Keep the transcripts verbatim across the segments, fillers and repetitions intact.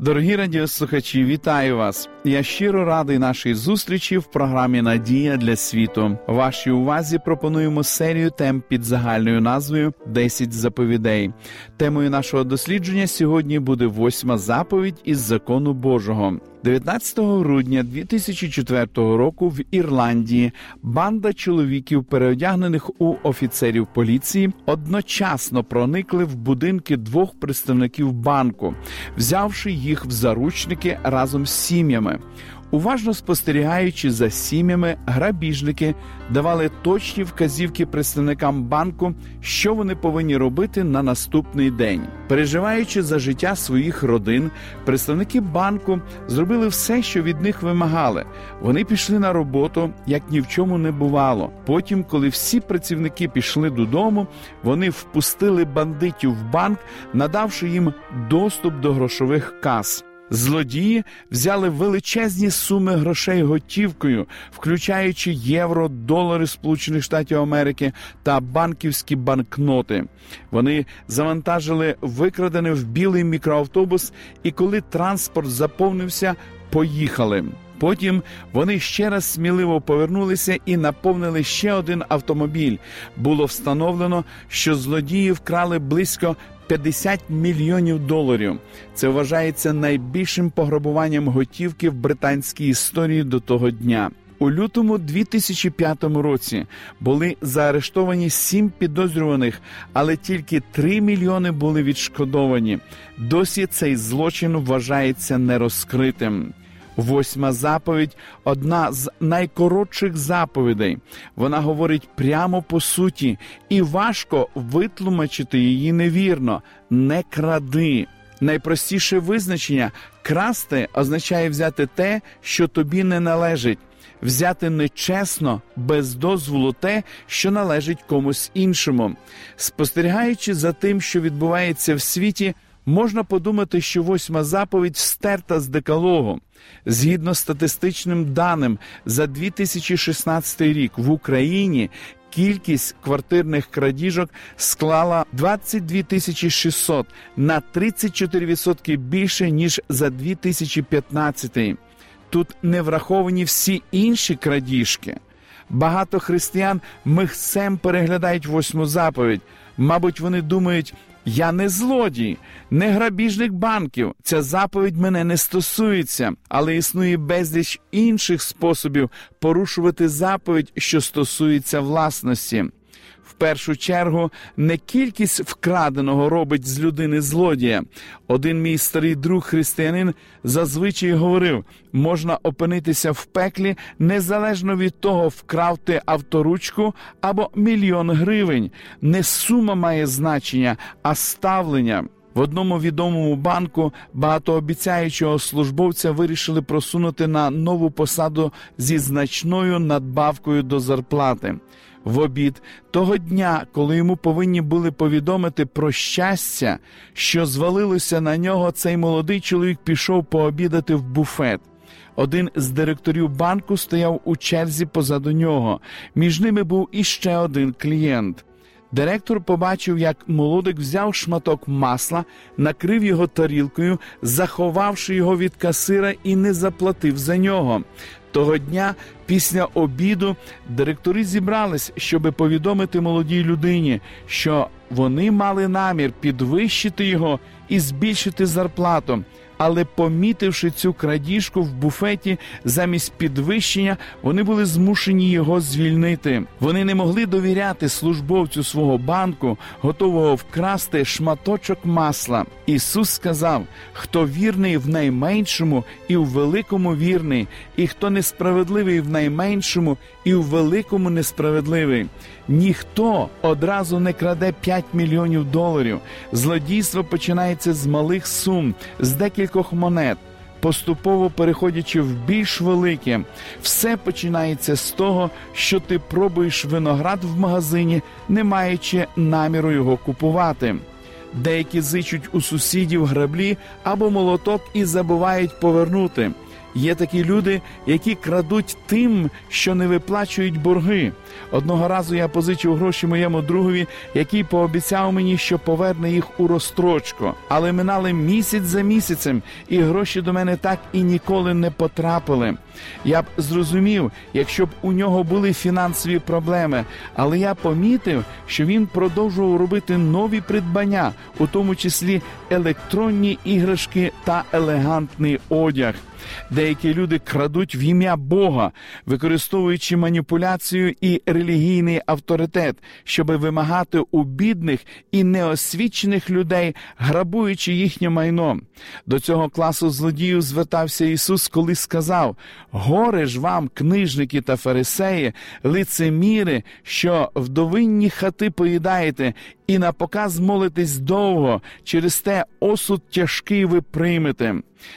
Дорогі радіослухачі, вітаю вас! Я щиро радий нашій зустрічі в програмі «Надія для світу». Вашій увазі пропонуємо серію тем під загальною назвою «десять заповідей». Темою нашого дослідження сьогодні буде восьма заповідь із закону Божого. дев'ятнадцятого грудня дві тисячі четвертого року в Ірландії банда чоловіків, переодягнених у офіцерів поліції, одночасно проникли в будинки двох представників банку, взявши їх в заручники разом з сім'ями. Уважно спостерігаючи за сім'ями, грабіжники давали точні вказівки представникам банку, що вони повинні робити на наступний день. Переживаючи за життя своїх родин, представники банку зробили все, що від них вимагали. Вони пішли на роботу, як ні в чому не бувало. Потім, коли всі працівники пішли додому, вони впустили бандитів в банк, надавши їм доступ до грошових кас. Злодії взяли величезні суми грошей готівкою, включаючи євро, долари Сполучених Штатів Америки та банківські банкноти. Вони завантажили викрадене в білий мікроавтобус і коли транспорт заповнився, поїхали. Потім вони ще раз сміливо повернулися і наповнили ще один автомобіль. Було встановлено, що злодії вкрали близько п'ятдесят мільйонів доларів. Це вважається найбільшим пограбуванням готівки в британській історії до того дня. У лютому дві тисячі п'ятому році були заарештовані сім підозрюваних, але тільки три мільйони були відшкодовані. Досі цей злочин вважається нерозкритим. Восьма заповідь – одна з найкоротших заповідей. Вона говорить прямо по суті, і важко витлумачити її невірно. Не кради. Найпростіше визначення – красти означає взяти те, що тобі не належить. Взяти нечесно, без дозволу те, що належить комусь іншому. Спостерігаючи за тим, що відбувається в світі, можна подумати, що восьма заповідь стерта з Декалогу. Згідно статистичним даним, за дві тисячі шістнадцятий рік в Україні кількість квартирних крадіжок склала двадцять дві тисячі шістсот, на тридцять чотири відсотки більше, ніж за дві тисячі п'ятнадцятий. Тут не враховані всі інші крадіжки. Багато християн михцем переглядають восьму заповідь. Мабуть, вони думають: я не злодій, не грабіжник банків, ця заповідь мене не стосується, але існує безліч інших способів порушувати заповідь, що стосується власності. В першу чергу, не кількість вкраденого робить з людини злодія. Один мій старий друг-християнин зазвичай говорив: можна опинитися в пеклі, незалежно від того, вкрав ти авторучку або мільйон гривень. Не сума має значення, а ставлення. В одному відомому банку багатообіцяючого службовця вирішили просунути на нову посаду зі значною надбавкою до зарплати. В обід того дня, коли йому повинні були повідомити про щастя, що звалилося на нього, цей молодий чоловік пішов пообідати в буфет. Один з директорів банку стояв у черзі позаду нього. Між ними був іще один клієнт. Директор побачив, як молодик взяв шматок масла, накрив його тарілкою, заховавши його від касира і не заплатив за нього. Того дня, після обіду, директори зібрались, щоб повідомити молодій людині, що вони мали намір підвищити його і збільшити зарплату. Але помітивши цю крадіжку в буфеті, замість підвищення вони були змушені його звільнити. Вони не могли довіряти службовцю свого банку, готового вкрасти шматочок масла. Ісус сказав: хто вірний в найменшому і в великому вірний, і хто несправедливий в найменшому і в великому несправедливий. Ніхто одразу не краде п'ять мільйонів доларів. Злодійство починається з малих сум, з декількох монет. поступово переходячи в більш велике. Все починається з того, що ти пробуєш виноград в магазині, не маючи наміру його купувати. Деякі зичуть у сусідів граблі або молоток і забувають повернути. Є такі люди, які крадуть тим, що не виплачують борги. Одного разу я позичив гроші моєму другові, який пообіцяв мені, що поверне їх у розстрочку. Але минали місяць за місяцем, і гроші до мене так і ніколи не потрапили. Я б зрозумів, якщо б у нього були фінансові проблеми, але я помітив, що він продовжував робити нові придбання, у тому числі електронні іграшки та елегантний одяг. Деякі люди крадуть в ім'я Бога, використовуючи маніпуляцію і релігійний авторитет, щоби вимагати у бідних і неосвічених людей, грабуючи їхнє майно. До цього класу злодіїв звертався Ісус, коли сказав: «Горе ж вам, книжники та фарисеї, лицеміри, що вдовинні хати поїдаєте, і на показ молитесь довго, через те осуд тяжкий ви приймете».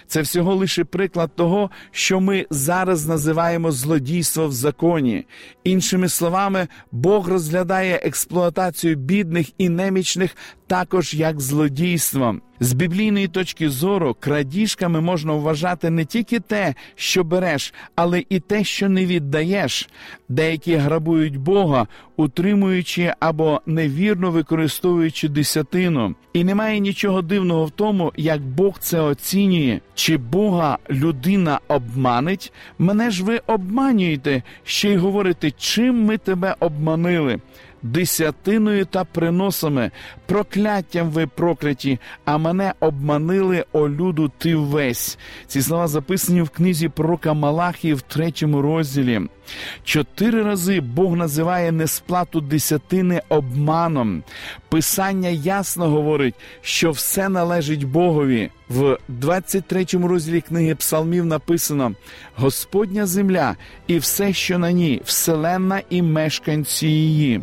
Це всього лише приклад того, що ми зараз називаємо злодійство в законі. Іншими словами, Бог розглядає експлуатацію бідних і немічних також як злодійство. З біблійної точки зору, крадіжками можна вважати не тільки те, що береш, але і те, що не віддаєш. Деякі грабують Бога, утримуючи або невірно використовуючи десятину. І немає нічого дивного в тому, як Бог це оцінює. Чи Бога людина обманить? Мене ж ви обманюєте, ще й говорите, чим ми тебе обманили. Десятиною та приносами, прокляттям ви прокляті, а мене обманили, о люду ти весь. Ці слова записані в книзі пророка Малахії в третьому розділі. Чотири рази Бог називає несплату десятини обманом. Писання ясно говорить, що все належить Богові. В двадцять третьому розділі книги Псалмів написано: «Господня земля і все, що на ній, вселенна і мешканці її».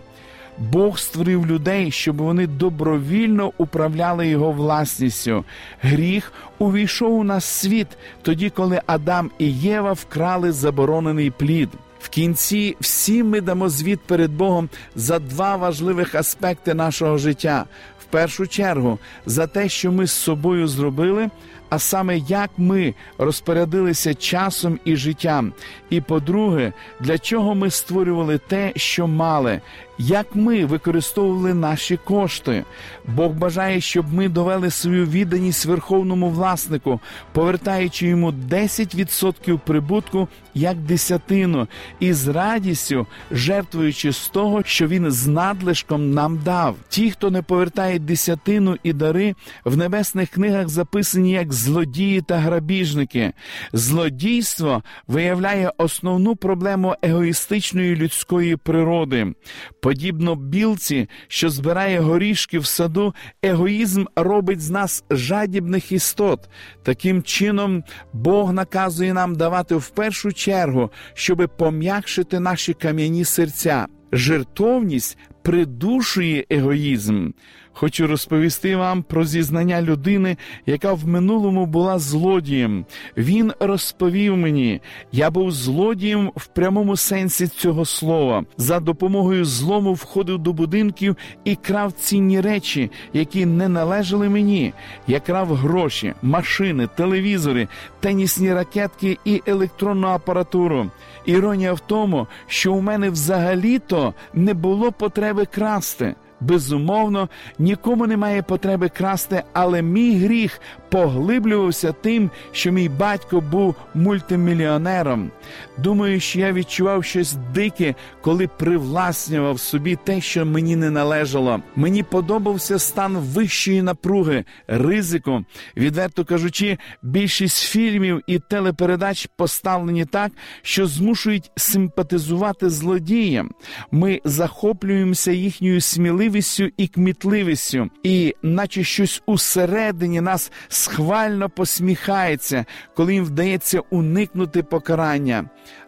Бог створив людей, щоб вони добровільно управляли його власністю. Гріх увійшов у нас світ, тоді, коли Адам і Єва вкрали заборонений плід. В кінці всі ми дамо звіт перед Богом за два важливих аспекти нашого життя. В першу чергу, за те, що ми з собою зробили, а саме як ми розпорядилися часом і життям. І по-друге, для чого ми створювали те, що мали, як ми використовували наші кошти. Бог бажає, щоб ми довели свою відданість верховному власнику, повертаючи йому десять відсотків прибутку як десятину і з радістю жертвуючи з того, що він з надлишком нам дав. Ті, хто не повертає десятину і дари, в небесних книгах записані як злодії та грабіжники. Злодійство виявляє основну проблему егоїстичної людської природи. Подібно білці, що збирає горішки в саду, егоїзм робить з нас жадібних істот. Таким чином, Бог наказує нам давати в першу чергу, щоби пом'якшити наші кам'яні серця. Жертовність придушує егоїзм. Хочу розповісти вам про зізнання людини, яка в минулому була злодієм. Він розповів мені: я був злодієм в прямому сенсі цього слова. За допомогою злому входив до будинків і крав цінні речі, які не належали мені. Я крав гроші, машини, телевізори, тенісні ракетки і електронну апаратуру. Іронія в тому, що у мене взагалі-то не було потреби красти. Безумовно, нікому немає потреби красти, але мій гріх поглиблювався тим, що мій батько був мультимільйонером. Думаю, що я відчував щось дике, коли привласнював собі те, що мені не належало. Мені подобався стан вищої напруги, ризику. Відверто кажучи, більшість фільмів і телепередач поставлені так, що змушують симпатизувати злодіям. Ми захоплюємося їхньою сміливістю і кмітливістю, і наче щось усередині нас схвально посміхається, коли їм вдається уникнути покарання.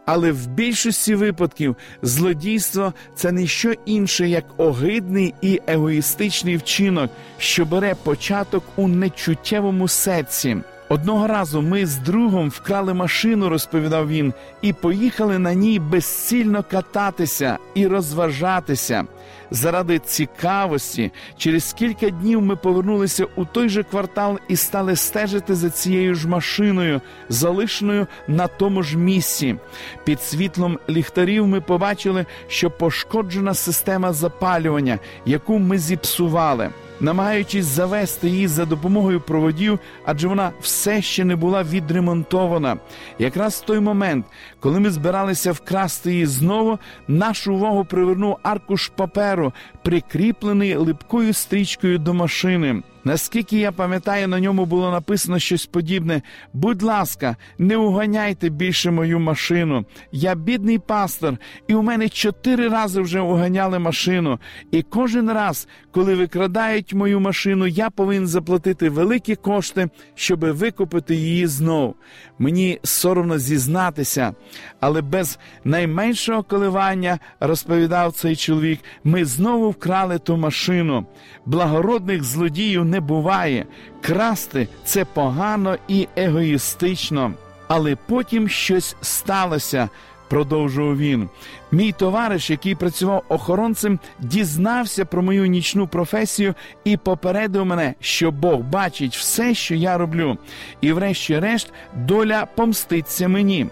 Але в більшості випадків злодійство – це не що інше, як огидний і егоїстичний вчинок, що бере початок у нечуттєвому серці. Одного разу ми з другом вкрали машину, розповідав він, і поїхали на ній безцільно кататися і розважатися. Заради цікавості, через кілька днів ми повернулися у той же квартал і стали стежити за цією ж машиною, залишеною на тому ж місці. Під світлом ліхтарів ми побачили, що пошкоджена система запалювання, яку ми зіпсували, намагаючись завести її за допомогою проводів, адже вона все ще не була відремонтована. Якраз в той момент, коли ми збиралися вкрасти її знову, нашу увагу привернув аркуш паперу, прикріплений липкою стрічкою до машини. Наскільки я пам'ятаю, на ньому було написано щось подібне: «Будь ласка, не уганяйте більше мою машину. Я бідний пастор, і у мене чотири рази вже уганяли машину. І кожен раз, коли викрадають мою машину, я повинен заплатити великі кошти, щоб викупити її знов. Мені соромно зізнатися, але без найменшого коливання, розповідав цей чоловік, ми знову вкрали ту машину. Благородних злодіїв не буває. Красти – це погано і егоїстично. Але потім щось сталося», продовжував він. «Мій товариш, який працював охоронцем, дізнався про мою нічну професію і попередив мене, що Бог бачить все, що я роблю. І врешті-решт доля помститься мені.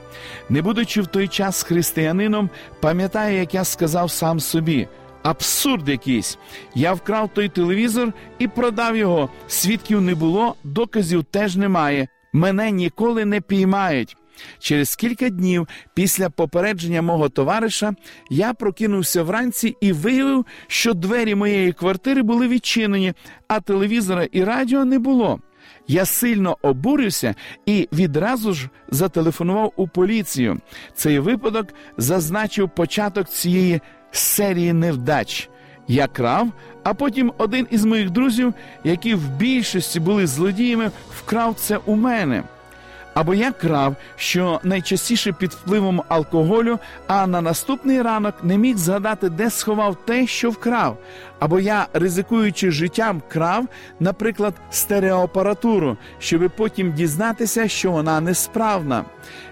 Не будучи в той час християнином, пам'ятаю, як я сказав сам собі: абсурд якийсь. Я вкрав той телевізор і продав його. Свідків не було, доказів теж немає. Мене ніколи не піймають». Через кілька днів після попередження мого товариша я прокинувся вранці і виявив, що двері моєї квартири були відчинені, а телевізора і радіо не було. Я сильно обурився і відразу ж зателефонував у поліцію. Цей випадок зазначив початок цієї серії невдач. Я крав, а потім один із моїх друзів, які в більшості були злодіями, вкрав це у мене. Або я крав, що найчастіше під впливом алкоголю, а на наступний ранок не міг згадати, де сховав те, що вкрав. Або я, ризикуючи життям, крав, наприклад, стереоапаратуру, щоби потім дізнатися, що вона несправна.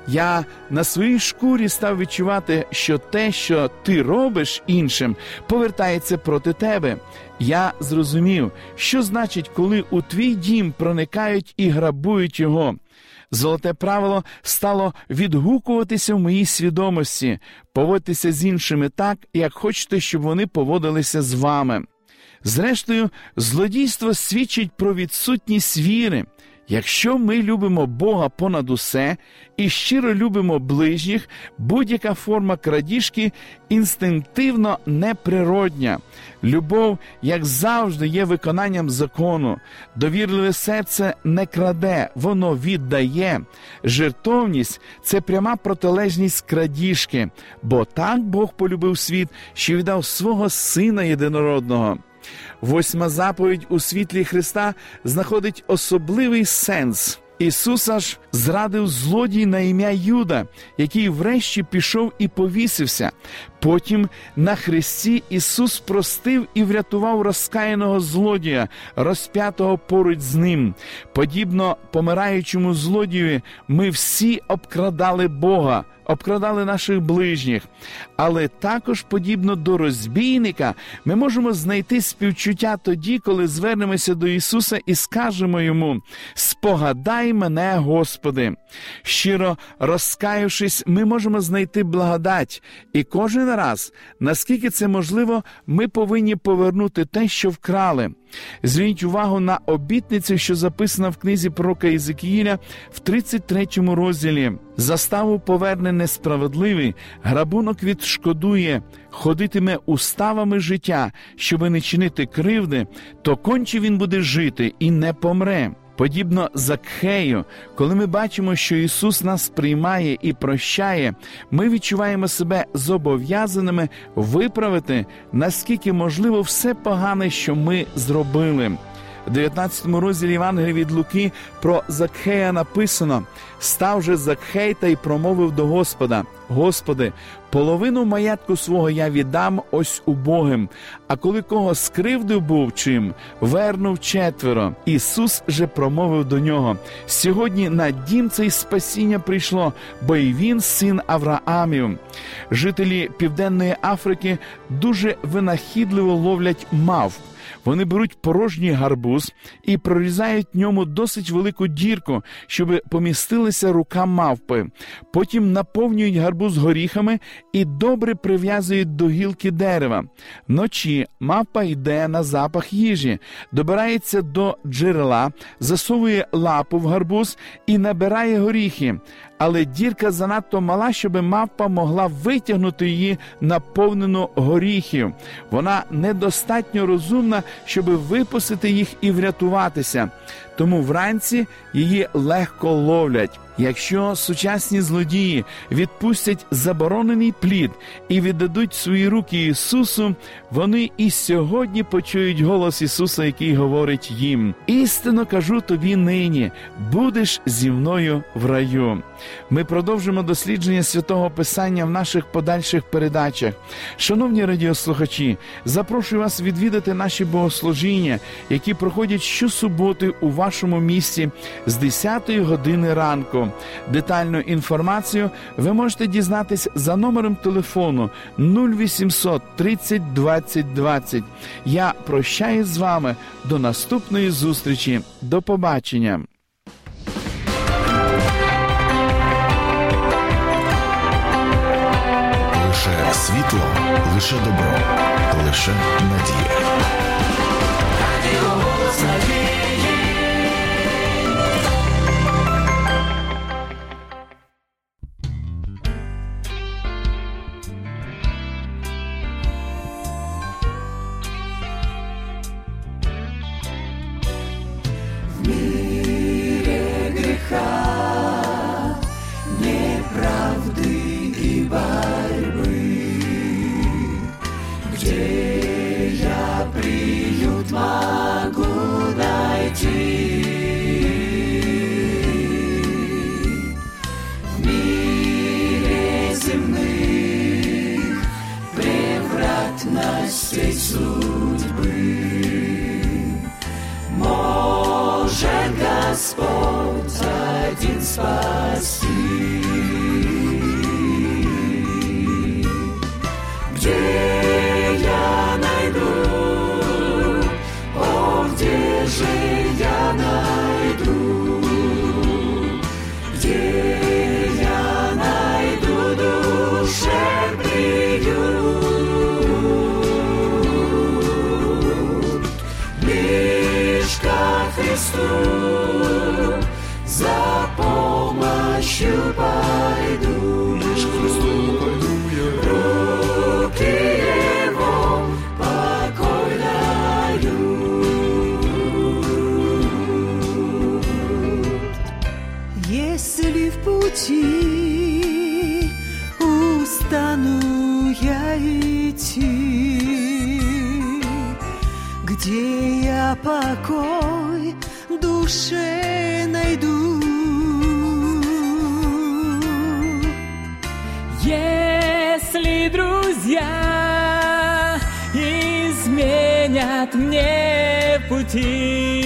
Я на своїй шкурі став відчувати, що те, що ти робиш іншим, повертається проти тебе. Я зрозумів, що значить, коли у твій дім проникають і грабують його. Золоте правило стало відгукуватися в моїй свідомості: поводьтеся з іншими так, як хочете, щоб вони поводилися з вами. Зрештою, злодійство свідчить про відсутність віри. Якщо ми любимо Бога понад усе і щиро любимо ближніх, будь-яка форма крадіжки інстинктивно неприродня. Любов, як завжди, є виконанням закону. Довірливе серце не краде, воно віддає. Жертовність – це пряма протилежність крадіжки, бо так Бог полюбив світ, що віддав свого Сина Єдинородного. Восьма заповідь у світлі Христа знаходить особливий сенс. Ісуса ж зрадив злодій на ім'я Юда, який врешті пішов і повісився. Потім на хресті Ісус простив і врятував розкаяного злодія, розп'ятого поруч з ним. Подібно помираючому злодієві, ми всі обкрадали Бога, обкрадали наших ближніх. Але також, подібно до розбійника, ми можемо знайти співчуття тоді, коли звернемося до Ісуса і скажемо Йому: «Спогадай мене, Господи». Щиро розкаявшись, ми можемо знайти благодать. І кожен раз, наскільки це можливо, ми повинні повернути те, що вкрали. Зверніть увагу на обітницю, що записана в книзі пророка Єзекіїля в тридцять третьому розділі. «Заставу поверне несправедливий, грабунок відшкодує, ходитиме уставами життя, щоби не чинити кривди, то конче він буде жити і не помре». Подібно Закхею, коли ми бачимо, що Ісус нас приймає і прощає, ми відчуваємо себе зобов'язаними виправити, наскільки можливо, все погане, що ми зробили. В дев'ятнадцятому розділі Євангелії від Луки про Закхея написано: «Став же Закхей та й промовив до Господа: Господи, половину маєтку свого я віддам ось убогим, а коли кого скривдив був чим, вернув четверо». Ісус же промовив до нього: «Сьогодні на дім цей спасіння прийшло, бо й він син Авраамів». Жителі Південної Африки дуже винахідливо ловлять мавп. Вони беруть порожній гарбуз і прорізають в ньому досить велику дірку, щоб помістилася рука мавпи. Потім наповнюють гарбуз горіхами і добре прив'язують до гілки дерева. Вночі мавпа йде на запах їжі, добирається до джерела, засовує лапу в гарбуз і набирає горіхи. Але дірка занадто мала, щоб мавпа могла витягнути її наповнену горіхів. Вона недостатньо розумна, щоб випустити їх і врятуватися. Тому вранці її легко ловлять. Якщо сучасні злодії відпустять заборонений плід і віддадуть свої руки Ісусу, вони і сьогодні почують голос Ісуса, який говорить їм: «Істинно кажу тобі нині, будеш зі мною в раю». Ми продовжимо дослідження Святого Писання в наших подальших передачах. Шановні радіослухачі, запрошую вас відвідати наші богослужіння, які проходять щосуботи у вашому місті з десятої години ранку. Детальну інформацію ви можете дізнатись за номером телефону нуль вісімсот тридцять двадцять двадцять. Я прощаюсь з вами. До наступної зустрічі. До побачення. Лише світло, лише добро, лише надія. Господь один спаси, где я найду, о, где же я найду, где я найду душе приют. Христу за помощью пойду, руки Его покой дают. Если в пути устану я идти, где я покой душе найду, если друзья изменят мне пути,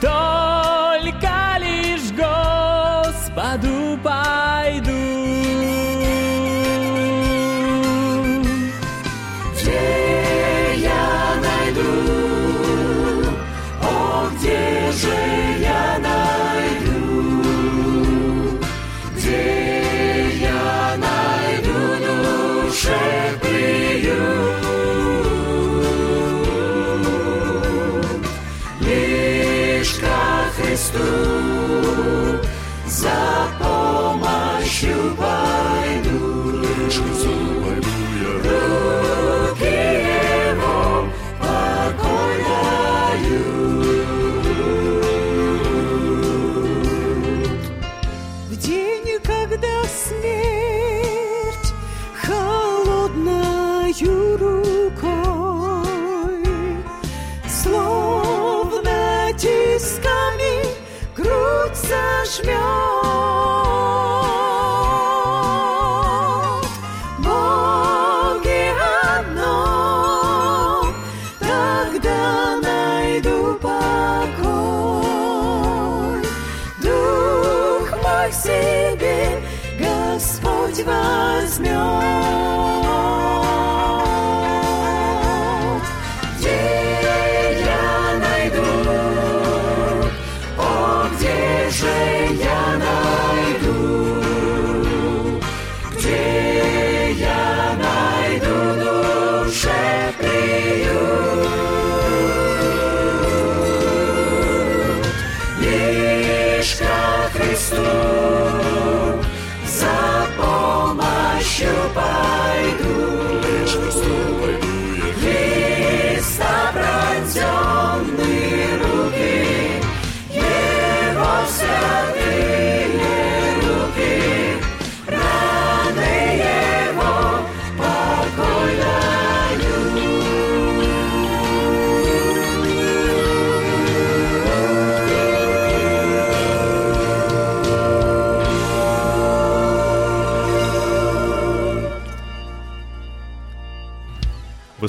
только лишь Господу пойду. Где я найду? Где же я найду, где я найду душе приют? Лишь ко Христу за помощью пойду, руки Его покой дают. Рукой, словно зажмет, Бог и оно, тогда найду покой. Дух мой в себе Господь возьмет. Ви